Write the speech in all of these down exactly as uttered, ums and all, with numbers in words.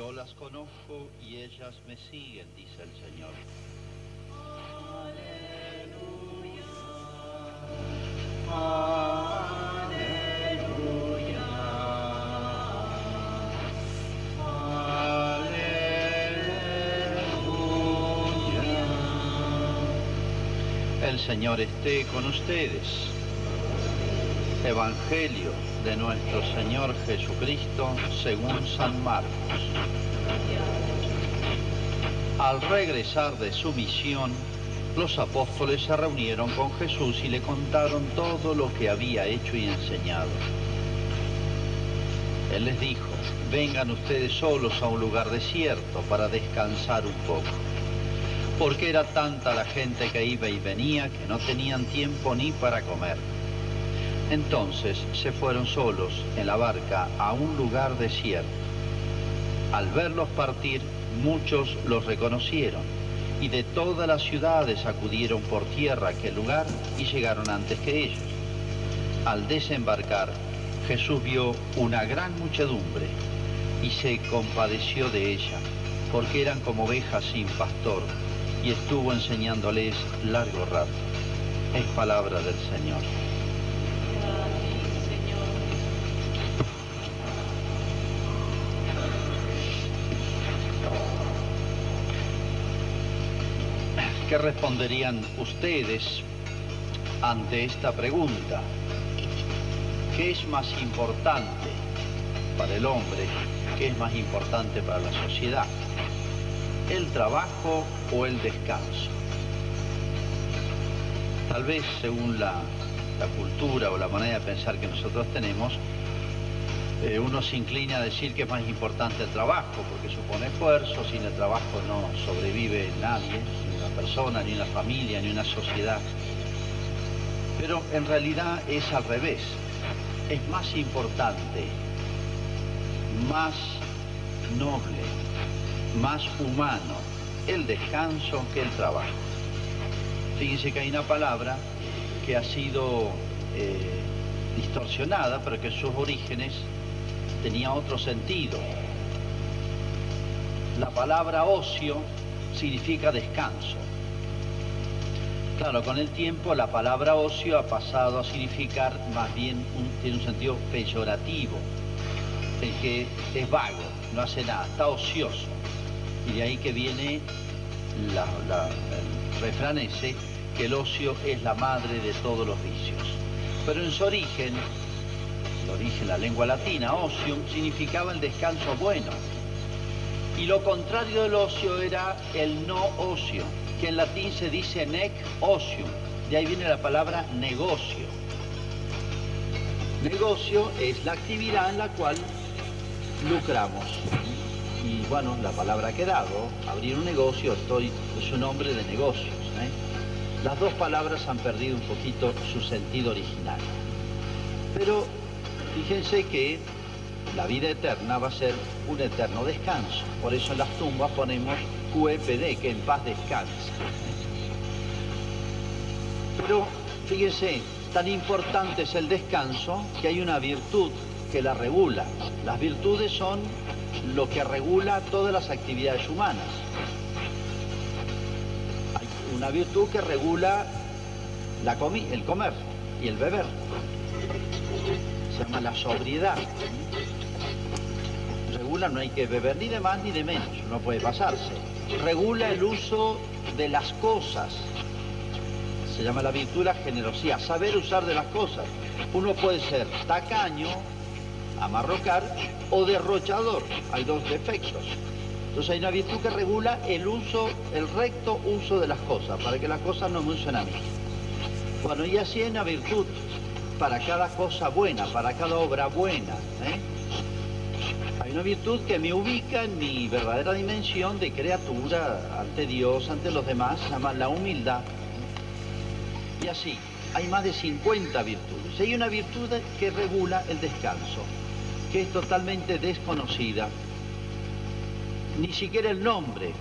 Yo las conozco y ellas me siguen, dice el Señor. Aleluya. Aleluya. Aleluya. El Señor esté con ustedes. Evangelio de nuestro Señor Jesucristo según San Marcos. Al regresar de su misión, los apóstoles se reunieron con Jesús y le contaron todo lo que había hecho y enseñado. Él les dijo: vengan ustedes solos a un lugar desierto para descansar un poco, porque era tanta la gente que iba y venía que no tenían tiempo ni para comer. Entonces se fueron solos en la barca a un lugar desierto. Al verlos partir, muchos los reconocieron, y de todas las ciudades acudieron por tierra a aquel lugar y llegaron antes que ellos. Al desembarcar, Jesús vio una gran muchedumbre y se compadeció de ella, porque eran como ovejas sin pastor, y estuvo enseñándoles largo rato. Es palabra del Señor. ¿Qué responderían ustedes ante esta pregunta? ¿Qué es más importante para el hombre? ¿Qué es más importante para la sociedad? ¿El trabajo o el descanso? Tal vez, según la, la cultura o la manera de pensar que nosotros tenemos, eh, uno se inclina a decir que es más importante el trabajo, porque supone esfuerzo. Sin el trabajo no sobrevive nadie, persona, ni una familia, ni una sociedad. Pero en realidad es al revés. Es más importante, más noble, más humano el descanso que el trabajo. Fíjense que hay una palabra que ha sido eh, distorsionada, pero que en sus orígenes tenía otro sentido. La palabra ocio significa descanso. Claro, con el tiempo la palabra ocio ha pasado a significar más bien, un, tiene un sentido peyorativo, el que es vago, no hace nada, está ocioso. Y de ahí que viene la, la, el refrán ese, que el ocio es la madre de todos los vicios. Pero en su origen, el origen, la lengua latina, ocium, significaba el descanso bueno. Y lo contrario del ocio era el no ocio, que en latín se dice nec ocium. De ahí viene la palabra negocio. Negocio es la actividad en la cual lucramos. Y bueno, la palabra ha quedado, abrir un negocio, estoy, es un hombre de negocios, ¿eh? Las dos palabras han perdido un poquito su sentido original. Pero fíjense que la vida eterna va a ser un eterno descanso. Por eso en las tumbas ponemos Q E P D, que en paz descanse. Pero fíjense, tan importante es el descanso que hay una virtud que la regula. Las virtudes son lo que regula todas las actividades humanas. Hay una virtud que regula la comi- el comer y el beber. Se llama la sobriedad. Regula, no hay que beber ni de más ni de menos, no puede pasarse. Regula el uso de las cosas. Se llama la virtud la generosidad, saber usar de las cosas. Uno puede ser tacaño, amarrocar o derrochador. Hay dos defectos. Entonces hay una virtud que regula el uso, el recto uso de las cosas, para que las cosas no me usen a mí. Bueno, y así hay una virtud para cada cosa buena, para cada obra buena, ¿eh? Hay una virtud que me ubica en mi verdadera dimensión de criatura ante Dios, ante los demás, se llama la humildad. Y así, hay más de cincuenta virtudes. Hay una virtud que regula el descanso, que es totalmente desconocida. Ni siquiera el nombre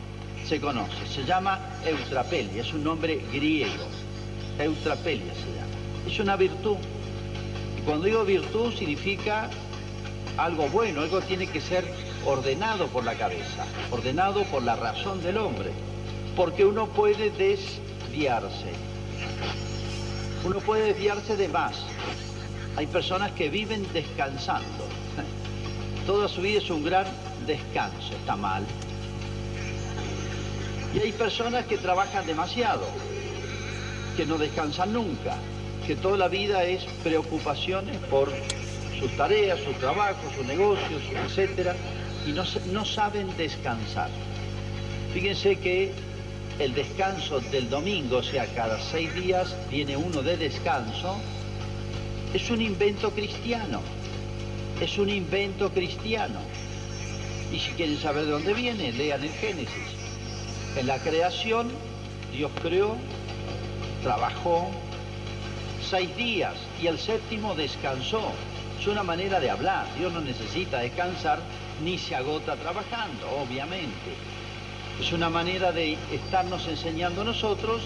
se conoce, se llama Eutrapelia, es un nombre griego. Eutrapelia se llama. Es una virtud. Cuando digo virtud significa algo bueno, algo tiene que ser ordenado por la cabeza, ordenado por la razón del hombre, porque uno puede desviarse, uno puede desviarse de más. Hay personas que viven descansando, toda su vida es un gran descanso, está mal. Y hay personas que trabajan demasiado, que no descansan nunca, que toda la vida es preocupaciones por sus tareas, su trabajo, sus negocios, etcétera, y no, no saben descansar. Fíjense que el descanso del domingo, o sea, cada seis días viene uno de descanso, es un invento cristiano, es un invento cristiano. Y si quieren saber de dónde viene, lean el Génesis. En la creación, Dios creó, trabajó seis días y el séptimo descansó. Es una manera de hablar. Dios no necesita descansar ni se agota trabajando, obviamente. Es una manera de estarnos enseñando a nosotros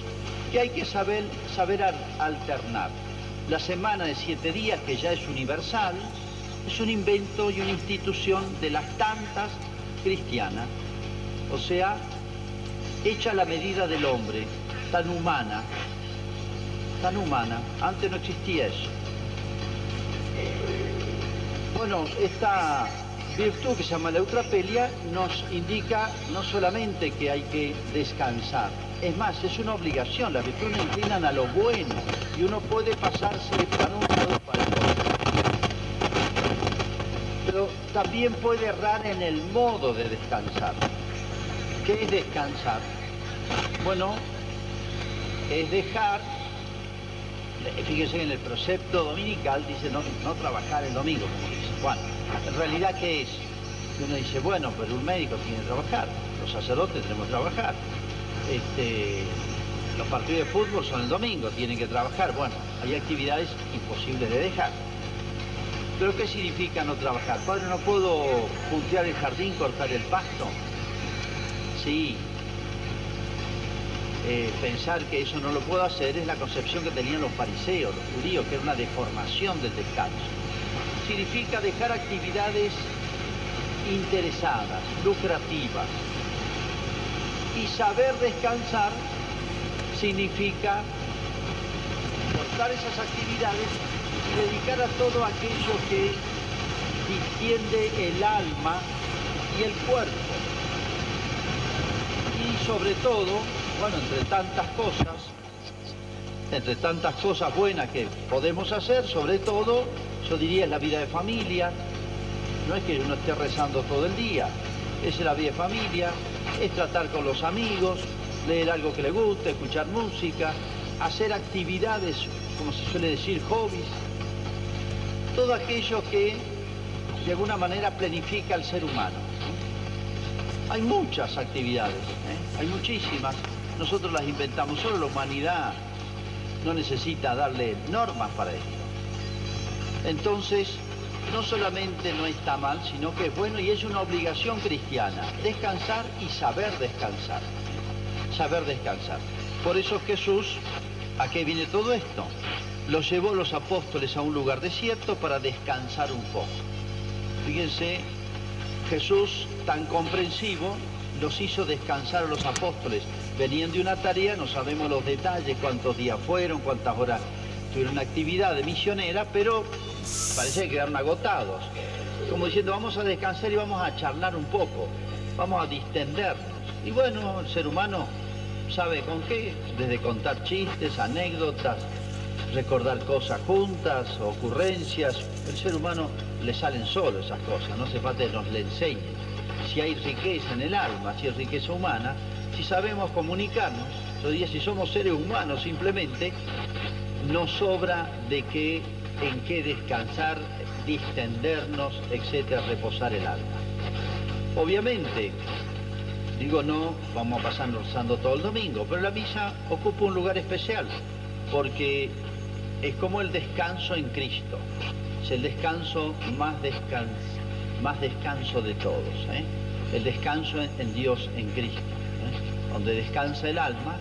que hay que saber, saber alternar. La semana de siete días, que ya es universal, es un invento y una institución de las tantas cristianas. O sea, hecha a la medida del hombre, tan humana, tan humana. Antes no existía eso. Bueno, esta virtud que se llama la eutrapelia nos indica no solamente que hay que descansar, es más, es una obligación. Las virtudes nos inclinan a lo bueno y uno puede pasarse para un lado para el otro. Pero también puede errar en el modo de descansar. ¿Qué es descansar? Bueno, es dejar, fíjense que en el precepto dominical dice no, no trabajar el domingo, como dice Juan. En realidad, ¿qué es? Uno dice, bueno, pero un médico tiene que trabajar, los sacerdotes tenemos que trabajar, este, los partidos de fútbol son el domingo, tienen que trabajar. Bueno, hay actividades imposibles de dejar. ¿Pero qué significa no trabajar? Padre, ¿no puedo puntear el jardín, cortar el pasto? Sí. Eh, pensar que eso no lo puedo hacer es la concepción que tenían los fariseos, los judíos, que era una deformación del descanso. Significa dejar actividades interesadas, lucrativas. Y saber descansar significa cortar esas actividades y dedicar a todo aquello que distiende el alma y el cuerpo. Y sobre todo, bueno, entre tantas cosas, entre tantas cosas buenas que podemos hacer, sobre todo, yo diría, es la vida de familia. No es que uno esté rezando todo el día, es la vida de familia, es tratar con los amigos, leer algo que le guste, escuchar música, hacer actividades, como se suele decir, hobbies. Todo aquello que, de alguna manera, planifica al ser humano. Hay muchas actividades, ¿eh? Hay muchísimas. Nosotros las inventamos, solo la humanidad no necesita darle normas para esto. Entonces, no solamente no está mal, sino que es bueno y es una obligación cristiana. Descansar y saber descansar. Saber descansar. Por eso Jesús, ¿a qué viene todo esto? Los llevó a los apóstoles a un lugar desierto para descansar un poco. Fíjense, Jesús, tan comprensivo, los hizo descansar a los apóstoles. Venían de una tarea, no sabemos los detalles, cuántos días fueron, cuántas horas tuvieron actividad de misionera, pero parece que quedaron agotados. Como diciendo, vamos a descansar y vamos a charlar un poco, vamos a distendernos. Y bueno, el ser humano sabe con qué, desde contar chistes, anécdotas, recordar cosas juntas, ocurrencias. El ser humano le salen solo esas cosas, no hace falta que nos le enseñe. Si hay riqueza en el alma, si hay riqueza humana, si sabemos comunicarnos, yo diría, si somos seres humanos simplemente, nos sobra de qué, en qué descansar, distendernos, etcétera, reposar el alma. Obviamente, digo, no vamos a pasar rezando todo el domingo, pero la misa ocupa un lugar especial, porque es como el descanso en Cristo, es el descanso más, descan más descanso de todos, ¿eh? El descanso en Dios, en Cristo, ¿eh? Donde descansa el alma,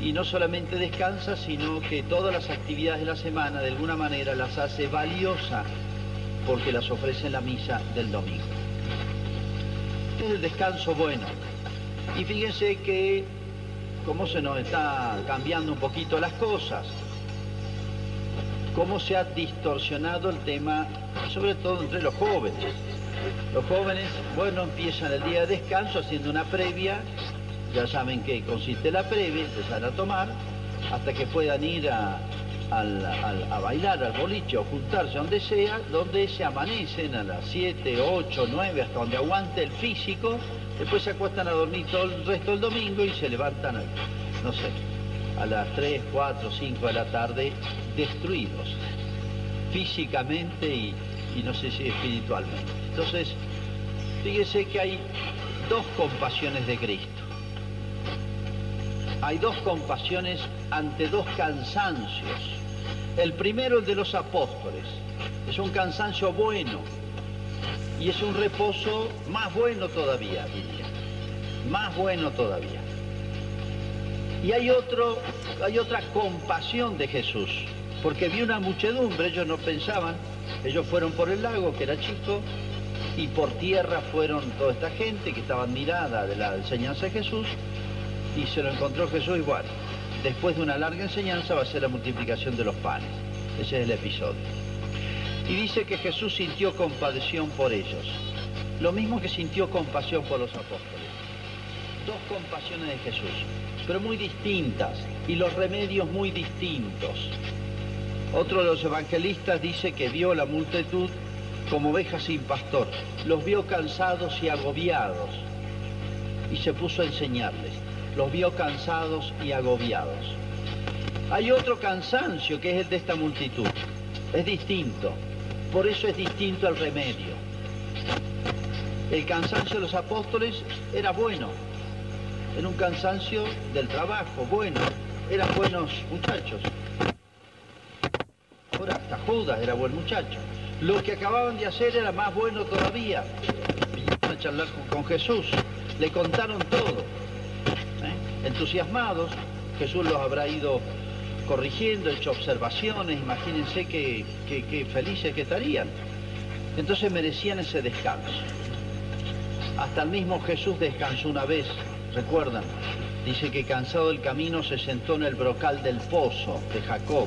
y no solamente descansa, sino que todas las actividades de la semana de alguna manera las hace valiosas porque las ofrece en la misa del domingo. es el descanso bueno. Y fíjense que, cómo se nos está cambiando un poquito las cosas, cómo se ha distorsionado el tema, sobre todo entre los jóvenes. Los jóvenes, bueno, empiezan el día de descanso haciendo una previa, ya saben qué consiste la previa, empezar a tomar, hasta que puedan ir a, a, a, a bailar, al boliche, o juntarse donde sea, donde se amanecen a las siete, ocho, nueve, hasta donde aguante el físico, después se acuestan a dormir todo el resto del domingo y se levantan, a, no sé, a las tres, cuatro, cinco de la tarde, destruidos, físicamente y, y no sé si espiritualmente. Entonces, fíjese que hay dos compasiones de Cristo. Hay dos compasiones ante dos cansancios. El primero, el de los apóstoles, es un cansancio bueno y es un reposo más bueno todavía, diría, más bueno todavía. Y hay, otro, hay otra compasión de Jesús, porque vi una muchedumbre, ellos no pensaban, ellos fueron por el lago, que era chico, y por tierra fueron toda esta gente que estaba admirada de la enseñanza de Jesús, y se lo encontró Jesús igual. Después de una larga enseñanza va a ser la multiplicación de los panes. Ese es el episodio. Y dice que Jesús sintió compasión por ellos, lo mismo que sintió compasión por los apóstoles. Dos compasiones de Jesús, pero muy distintas, y los remedios muy distintos. Otro de los evangelistas dice que vio la multitud como ovejas sin pastor, los vio cansados y agobiados, y se puso a enseñarles. Los vio cansados y agobiados. Hay otro cansancio que es el de esta multitud, es distinto, por eso es distinto el remedio. El cansancio de los apóstoles era bueno, era un cansancio del trabajo, bueno, eran buenos muchachos. Ahora hasta Judas era buen muchacho. Lo que acababan de hacer era más bueno todavía. Vinieron a charlar con Jesús, le contaron todo. Entusiasmados, Jesús los habrá ido corrigiendo, hecho observaciones, imagínense qué, qué, qué felices que estarían. Entonces merecían ese descanso. Hasta el mismo Jesús descansó una vez, recuerdan, dice que cansado del camino se sentó en el brocal del pozo de Jacob,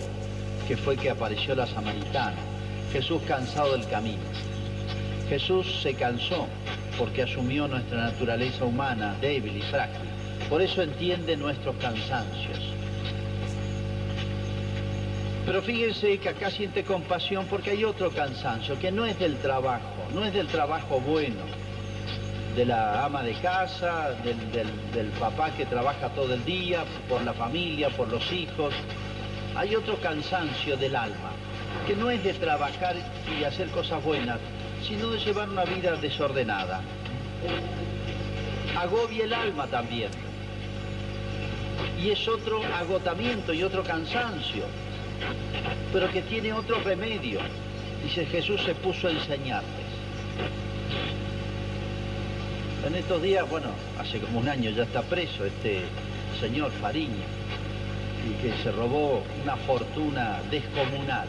que fue que apareció la samaritana. Jesús cansado del camino. Jesús se cansó porque asumió nuestra naturaleza humana débil y frágil. Por eso entiende nuestros cansancios. Pero fíjense que acá siente compasión porque hay otro cansancio, que no es del trabajo, no es del trabajo bueno, de la ama de casa, del, del, del papá que trabaja todo el día, por la familia, por los hijos. Hay otro cansancio del alma, que no es de trabajar y hacer cosas buenas, sino de llevar una vida desordenada. Agobia el alma también. Y es otro agotamiento y otro cansancio, pero que tiene otro remedio. Dice, Jesús se puso a enseñarles. En estos días, bueno, hace como un año ya está preso este señor Fariña, y que se robó una fortuna descomunal.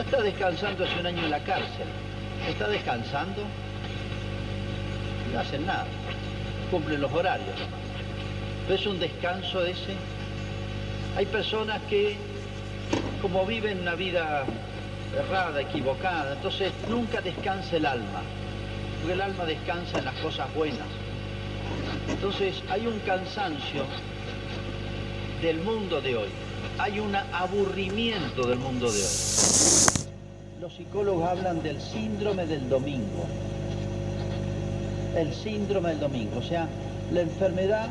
Está descansando hace un año en la cárcel. Está descansando, no hacen nada, cumplen los horarios. ¿Es un descanso ese? Hay personas que, como viven una vida errada, equivocada, entonces nunca descansa el alma, porque el alma descansa en las cosas buenas. Entonces hay un cansancio del mundo de hoy, hay un aburrimiento del mundo de hoy. Los psicólogos hablan del síndrome del domingo. El síndrome del domingo, o sea, la enfermedad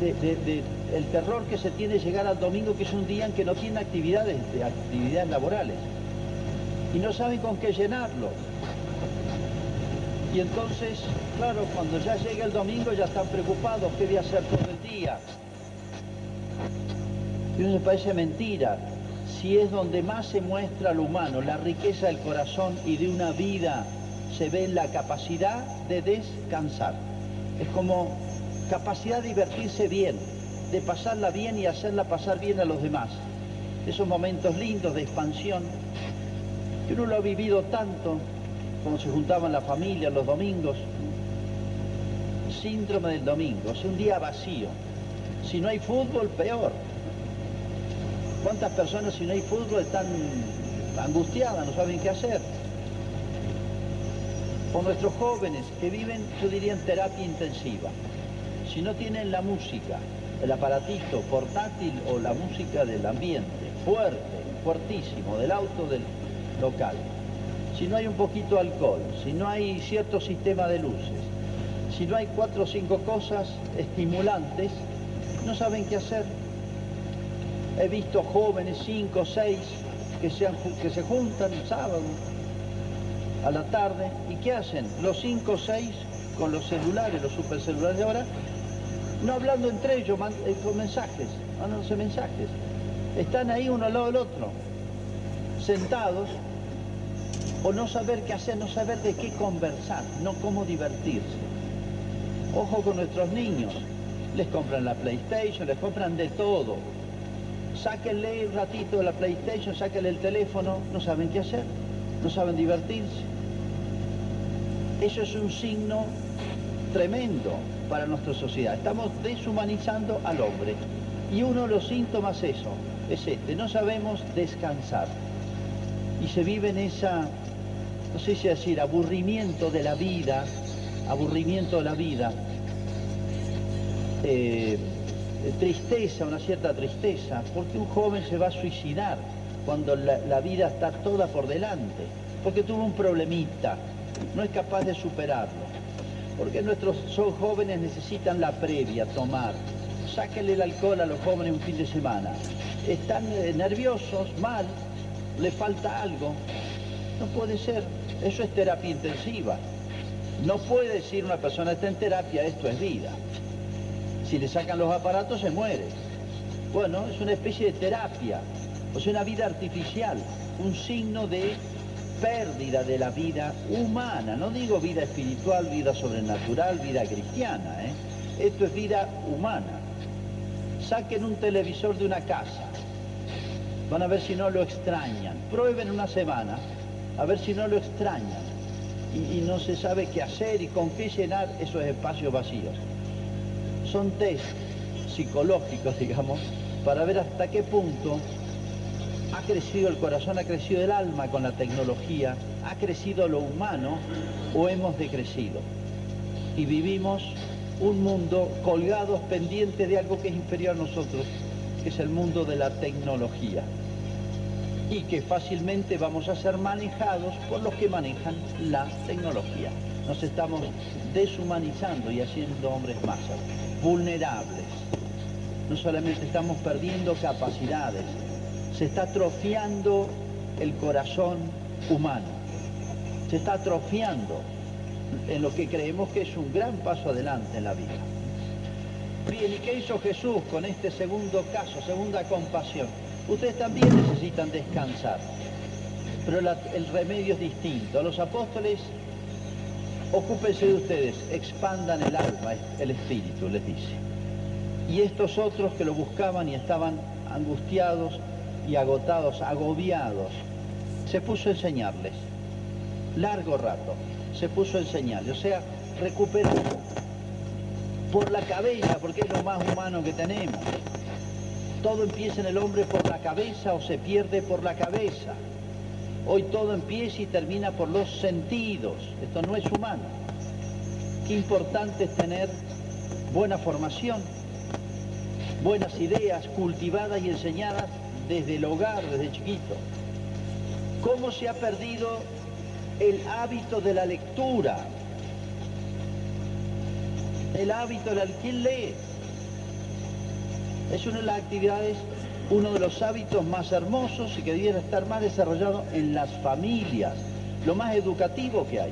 De, de, de, el terror que se tiene llegar al domingo, que es un día en que no tiene actividades, actividades laborales, y no saben con qué llenarlo. Y entonces, claro, cuando ya llega el domingo ya están preocupados, ¿qué voy a hacer todo el día? Y uno se parece mentira, si es donde más se muestra al humano, la riqueza del corazón y de una vida, se ve en la capacidad de descansar. Es como capacidad de divertirse bien, de pasarla bien y hacerla pasar bien a los demás. Esos momentos lindos de expansión, que uno lo ha vivido tanto, cuando se juntaban las familias los domingos. Síndrome del domingo, es un día vacío. Si no hay fútbol, peor. ¿Cuántas personas si no hay fútbol están angustiadas, no saben qué hacer? O nuestros jóvenes que viven, yo diría, en terapia intensiva. Si no tienen la música, el aparatito portátil o la música del ambiente, fuerte, fuertísimo, del auto, del local. Si no hay un poquito de alcohol, si no hay cierto sistema de luces, si no hay cuatro o cinco cosas estimulantes, no saben qué hacer. He visto jóvenes, cinco o seis, que se, que se juntan el sábado a la tarde. ¿Y qué hacen? Los cinco o seis con los celulares, los supercelulares de ahora, no hablando entre ellos, man, eh, con mensajes, mandándose mensajes. Están ahí uno al lado del otro, sentados, o no saber qué hacer, no saber de qué conversar, no cómo divertirse. Ojo con nuestros niños, les compran la PlayStation, les compran de todo. Sáquenle un ratito de la PlayStation, sáquenle el teléfono, no saben qué hacer, no saben divertirse. Eso es un signo tremendo para nuestra sociedad. Estamos deshumanizando al hombre. Y uno de los síntomas eso, es este, no sabemos descansar. Y se vive en esa, no sé si decir, aburrimiento de la vida, aburrimiento de la vida, eh, tristeza, una cierta tristeza, porque un joven se va a suicidar cuando la, la vida está toda por delante, porque tuvo un problemita, no es capaz de superarlo, porque nuestros son jóvenes necesitan la previa, tomar. Sáquenle el alcohol a los jóvenes un fin de semana. Están eh, nerviosos, mal, le falta algo. No puede ser, eso es terapia intensiva. No puede decir una persona está en terapia, esto es vida. Si le sacan los aparatos se muere. Bueno, es una especie de terapia, o sea, una vida artificial, un signo de pérdida de la vida humana. No digo vida espiritual, vida sobrenatural, vida cristiana, ¿eh? Esto es vida humana. Saquen un televisor de una casa, van a ver si no lo extrañan. Prueben una semana, a ver si no lo extrañan. Y, y no se sabe qué hacer y con qué llenar esos espacios vacíos. Son test psicológicos, digamos, para ver hasta qué punto ha crecido el corazón, ha crecido el alma con la tecnología, ha crecido lo humano o hemos decrecido. Y vivimos un mundo colgados, pendientes de algo que es inferior a nosotros, que es el mundo de la tecnología, y que fácilmente vamos a ser manejados por los que manejan la tecnología. Nos estamos deshumanizando y haciendo hombres más vulnerables. No solamente estamos perdiendo capacidades, se está atrofiando el corazón humano, se está atrofiando en lo que creemos que es un gran paso adelante en la vida. Bien, ¿y qué hizo Jesús con este segundo caso, segunda compasión? Ustedes también necesitan descansar, pero la, el remedio es distinto. A los apóstoles, ocúpense de ustedes, expandan el alma, el espíritu, les dice. Y estos otros que lo buscaban y estaban angustiados y agotados, agobiados, se puso a enseñarles, largo rato, se puso a enseñarles, o sea, recuperó por la cabeza, porque es lo más humano que tenemos. Todo empieza en el hombre por la cabeza o se pierde por la cabeza. Hoy todo empieza y termina por los sentidos. Esto no es humano. Qué importante es tener buena formación, buenas ideas cultivadas y enseñadas desde el hogar, desde chiquito. ¿Cómo se ha perdido el hábito de la lectura? El hábito del ¿quién lee? Es una de las actividades, uno de los hábitos más hermosos y que debiera estar más desarrollado en las familias, lo más educativo que hay.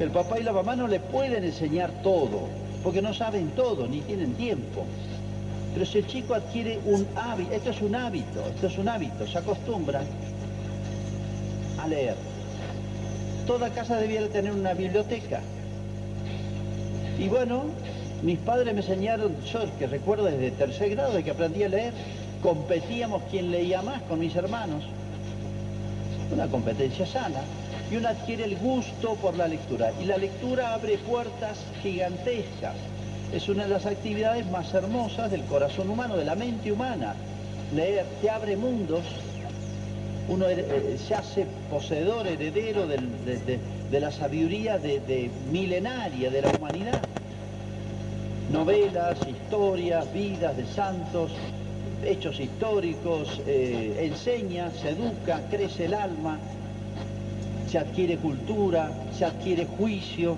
El papá y la mamá no le pueden enseñar todo, porque no saben todo, ni tienen tiempo. Pero si el chico adquiere un hábito, esto es un hábito, esto es un hábito, se acostumbra a leer. Toda casa debiera tener una biblioteca. Y bueno, mis padres me enseñaron, yo que recuerdo desde tercer grado, de que aprendí a leer, competíamos quién leía más con mis hermanos. Una competencia sana. y uno adquiere el gusto por la lectura. Y la lectura abre puertas gigantescas. Es una de las actividades más hermosas del corazón humano, de la mente humana. Leer te abre mundos. Uno eh, se hace poseedor, heredero de, de, de, de la sabiduría de, de milenaria de la humanidad. Novelas, historias, vidas de santos, hechos históricos, eh, enseña, se educa, crece el alma, se adquiere cultura, se adquiere juicio,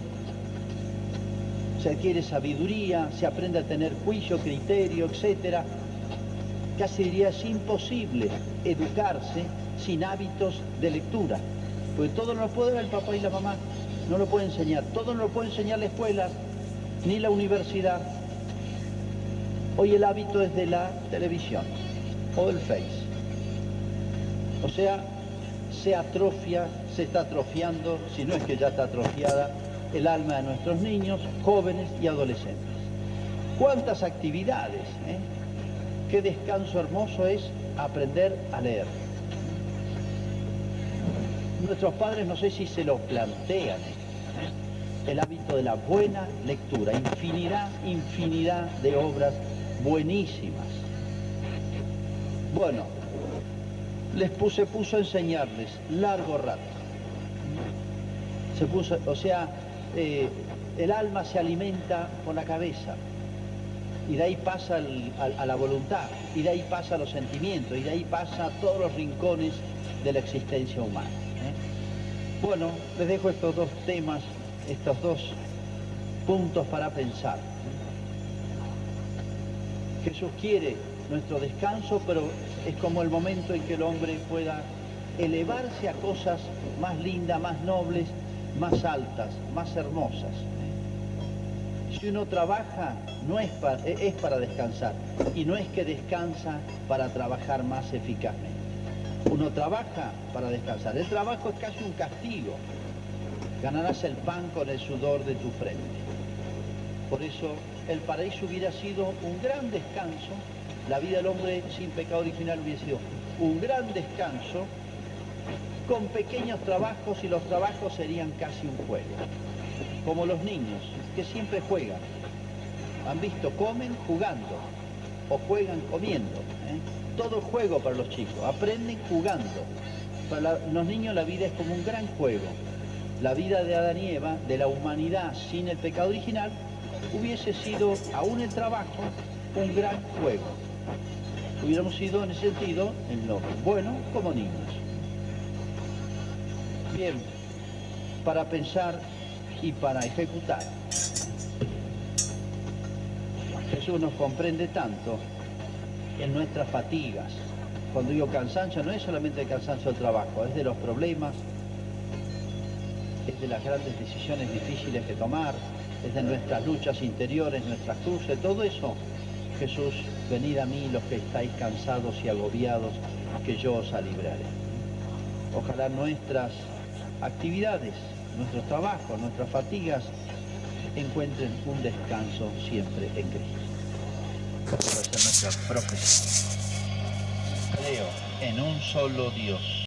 se adquiere sabiduría, se aprende a tener juicio, criterio, etcétera. Casi diría, es imposible educarse sin hábitos de lectura, porque todo no lo puede ver el papá y la mamá, no lo puede enseñar, todo no lo puede enseñar la escuela, ni la universidad. Hoy el hábito es de la televisión o del Face. O sea, se atrofia, se está atrofiando, si no es que ya está atrofiada, el alma de nuestros niños, jóvenes y adolescentes. ¿Cuántas actividades, eh? Qué descanso hermoso es aprender a leer. Nuestros padres no sé si se lo plantean, ¿eh? El hábito de la buena lectura, infinidad, infinidad de obras buenísimas. Bueno, les puse, se puso a enseñarles largo rato. Se puso, o sea, eh, el alma se alimenta con la cabeza. Y de ahí pasa el, a, a la voluntad, y de ahí pasa a los sentimientos, y de ahí pasa a todos los rincones de la existencia humana, ¿eh? Bueno, les dejo estos dos temas, estos dos puntos para pensar. Jesús quiere nuestro descanso, pero es como el momento en que el hombre pueda elevarse a cosas más lindas, más nobles, más altas, más hermosas. Si uno trabaja, no es para, es para descansar, y no es que descansa para trabajar más eficazmente. Uno trabaja para descansar. El trabajo es casi un castigo. Ganarás el pan con el sudor de tu frente. Por eso el paraíso hubiera sido un gran descanso, la vida del hombre sin pecado original hubiera sido un gran descanso, con pequeños trabajos, y los trabajos serían casi un juego. Como los niños, que siempre juegan. Han visto, comen jugando, o juegan comiendo, ¿eh? Todo juego para los chicos, aprenden jugando. Para la, los niños la vida es como un gran juego. La vida de Adán y Eva, de la humanidad sin el pecado original, hubiese sido, aún el trabajo, un gran juego. Hubiéramos sido en ese sentido, en lo bueno, como niños. Bien, para pensar y para ejecutar. Jesús nos comprende tanto en nuestras fatigas. Cuando digo cansancio, no es solamente el cansancio del trabajo, es de los problemas, es de las grandes decisiones difíciles que tomar, es de nuestras luchas interiores, nuestras cruces, todo eso. Jesús, venid a mí los que estáis cansados y agobiados, que yo os aliviaré. Ojalá nuestras actividades, nuestros trabajos, nuestras fatigas, encuentren un descanso siempre en Cristo. Esta va a ser nuestra profesión. Creo en un solo Dios.